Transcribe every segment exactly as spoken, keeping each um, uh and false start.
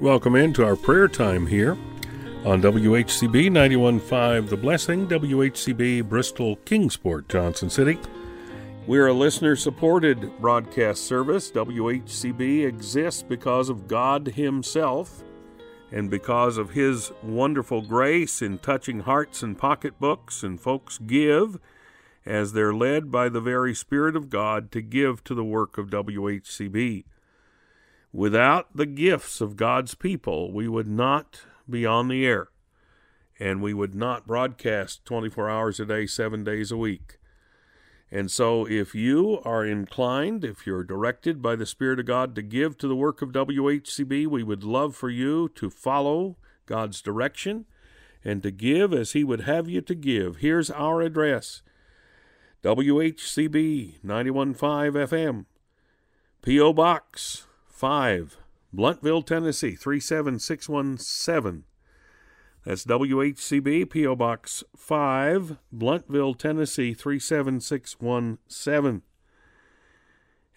Welcome into our prayer time here on W H C B ninety-one point five The Blessing, W H C B Bristol, Kingsport, Johnson City. We're a listener-supported broadcast service. W H C B exists because of God Himself and because of His wonderful grace in touching hearts and pocketbooks, and folks give as they're led by the very Spirit of God to give to the work of W H C B. Without the gifts of God's people, we would not be on the air, and we would not broadcast twenty-four hours a day, seven days a week. And so if you are inclined, if you're directed by the Spirit of God to give to the work of W H C B, we would love for you to follow God's direction and to give as He would have you to give. Here's our address: W H C B ninety-one point five F M, P O. Box five, Bluntville, Tennessee, three seven six one seven. That's W H C B, P O. Box five, Bluntville, Tennessee, three seven six one seven.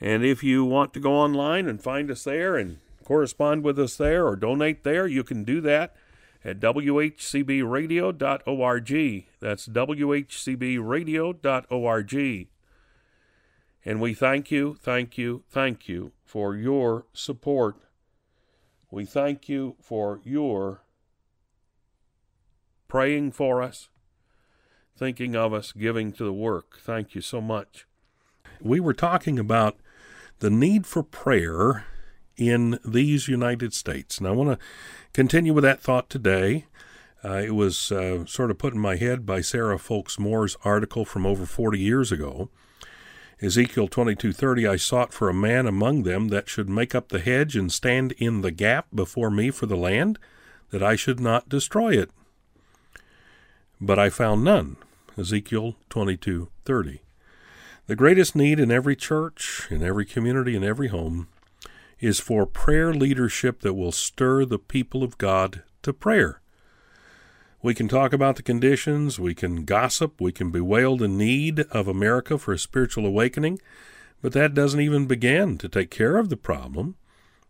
And if you want to go online and find us there and correspond with us there or donate there, you can do that at W H C B radio dot org. That's W H C B radio dot org. And we thank you, thank you, thank you for your support. We thank you for your praying for us, thinking of us, giving to the work. Thank you so much. We were talking about the need for prayer in these United States. And I want to continue with that thought today. Uh, it was uh, sort of put in my head by Sarah Folks Moore's article from over forty years ago. Ezekiel twenty-two thirty, I sought for a man among them that should make up the hedge and stand in the gap before me for the land, that I should not destroy it. But I found none. Ezekiel twenty-two thirty. The greatest need in every church, in every community, in every home is for prayer leadership that will stir the people of God to prayer. We can talk about the conditions, we can gossip, we can bewail the need of America for a spiritual awakening, but that doesn't even begin to take care of the problem.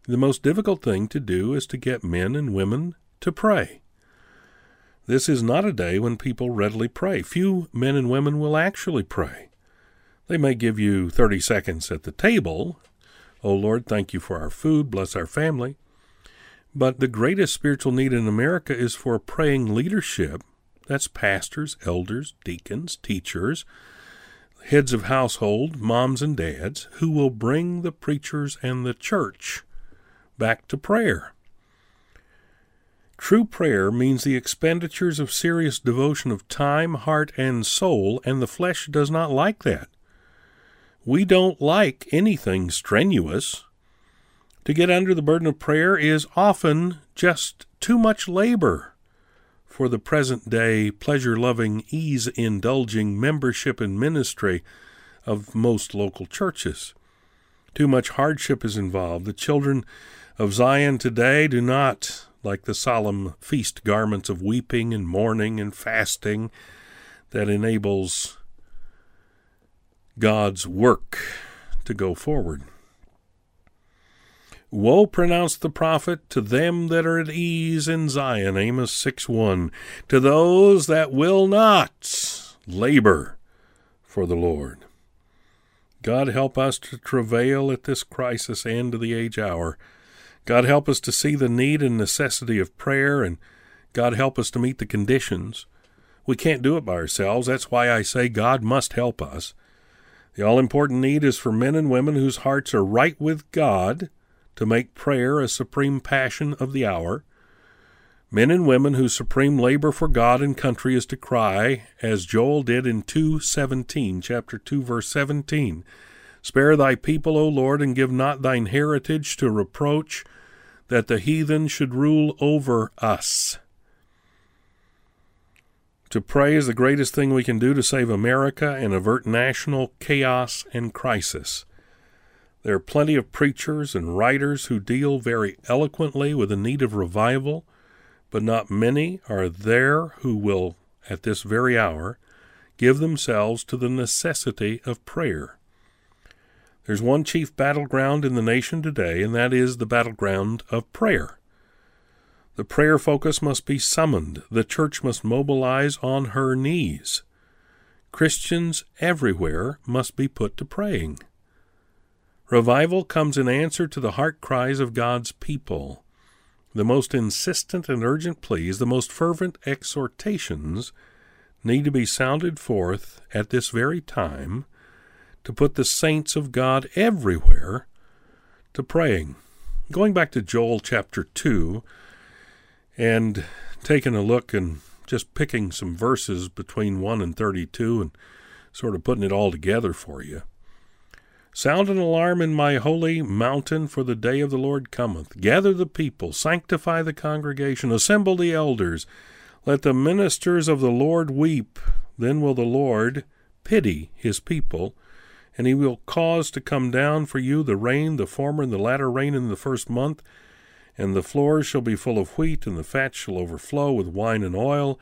The most difficult thing to do is to get men and women to pray. This is not a day when people readily pray. Few men and women will actually pray. They may give you thirty seconds at the table. Oh, Lord, thank you for our food. Bless our family. But the greatest spiritual need in America is for praying leadership. That's pastors, elders, deacons, teachers, heads of household, moms and dads, who will bring the preachers and the church back to prayer. True prayer means the expenditures of serious devotion of time, heart, and soul, and the flesh does not like that. We don't like anything strenuous. To get under the burden of prayer is often just too much labor for the present-day, pleasure-loving, ease-indulging membership and ministry of most local churches. Too much hardship is involved. The children of Zion today do not like the solemn feast garments of weeping and mourning and fasting that enables God's work to go forward. Woe, pronounced the prophet, to them that are at ease in Zion, Amos six one, to those that will not labor for the Lord. God help us to travail at this crisis and to the age hour. God help us to see the need and necessity of prayer, and God help us to meet the conditions. We can't do it by ourselves. That's why I say God must help us. The all-important need is for men and women whose hearts are right with God to make prayer a supreme passion of the hour. Men and women whose supreme labor for God and country is to cry, as Joel did in two seventeen, chapter two, verse seventeen, "Spare thy people, O Lord, and give not thine heritage to reproach, that the heathen should rule over us." To pray is the greatest thing we can do to save America and avert national chaos and crisis. There are plenty of preachers and writers who deal very eloquently with the need of revival, but not many are there who will, at this very hour, give themselves to the necessity of prayer. There's one chief battleground in the nation today, and that is the battleground of prayer. The prayer focus must be summoned. The church must mobilize on her knees. Christians everywhere must be put to praying. Revival comes in answer to the heart cries of God's people. The most insistent and urgent pleas, the most fervent exhortations, need to be sounded forth at this very time to put the saints of God everywhere to praying. Going back to Joel chapter two and taking a look and just picking some verses between one and thirty-two and sort of putting it all together for you. Sound an alarm in my holy mountain, for the day of the Lord cometh. Gather the people, sanctify the congregation, assemble the elders. Let the ministers of the Lord weep. Then will the Lord pity his people, and he will cause to come down for you the rain, the former and the latter rain in the first month. And the floors shall be full of wheat, and the fat shall overflow with wine and oil.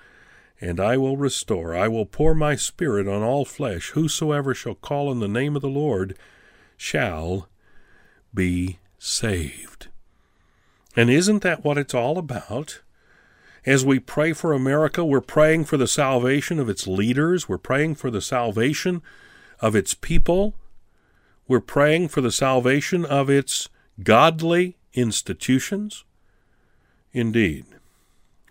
And I will restore, I will pour my spirit on all flesh. Whosoever shall call on the name of the Lord shall be saved. And isn't that what it's all about? As we pray for America, we're praying for the salvation of its leaders. We're praying for the salvation of its people. We're praying for the salvation of its godly institutions. Indeed,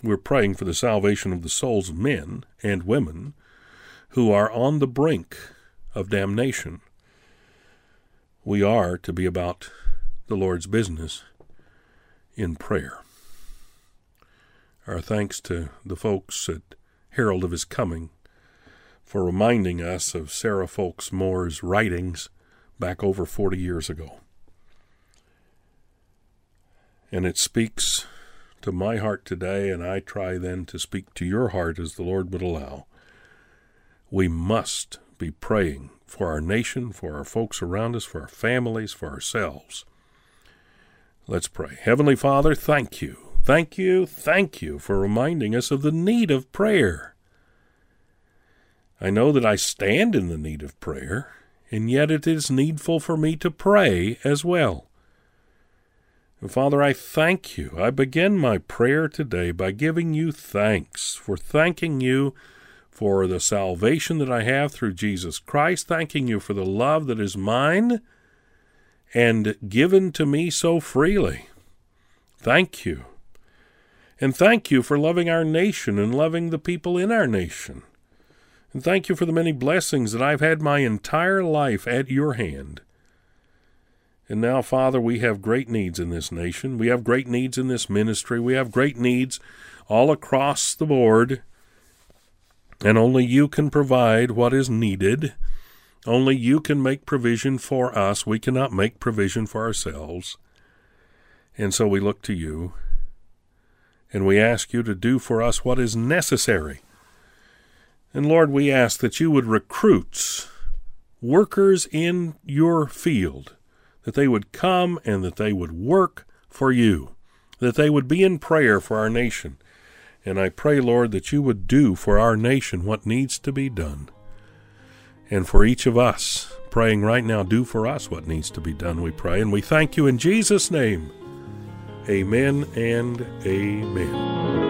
we're praying for the salvation of the souls of men and women who are on the brink of damnation. We are to be about the Lord's business in prayer. Our thanks to the folks at Herald of His Coming for reminding us of Sarah Foulkes Moore's writings back over forty years ago. And it speaks to my heart today, and I try then to speak to your heart as the Lord would allow. We must be praying for our nation, for our folks around us, for our families, for ourselves. Let's pray. Heavenly Father, thank you. Thank you, thank you for reminding us of the need of prayer. I know that I stand in the need of prayer, and yet it is needful for me to pray as well. And Father, I thank you. I begin my prayer today by giving you thanks, for thanking you for the salvation that I have through Jesus Christ, thanking you for the love that is mine and given to me so freely. Thank you. And thank you for loving our nation and loving the people in our nation. And thank you for the many blessings that I've had my entire life at your hand. And now, Father, we have great needs in this nation. We have great needs in this ministry. We have great needs all across the board. And only you can provide what is needed. Only you can make provision for us. We cannot make provision for ourselves. And so we look to you, and we ask you to do for us what is necessary. And Lord, we ask that you would recruit workers in your field, that they would come and that they would work for you, that they would be in prayer for our nation. And I pray, Lord, that you would do for our nation what needs to be done. And for each of us, praying right now, do for us what needs to be done, we pray. And we thank you in Jesus' name. Amen and amen.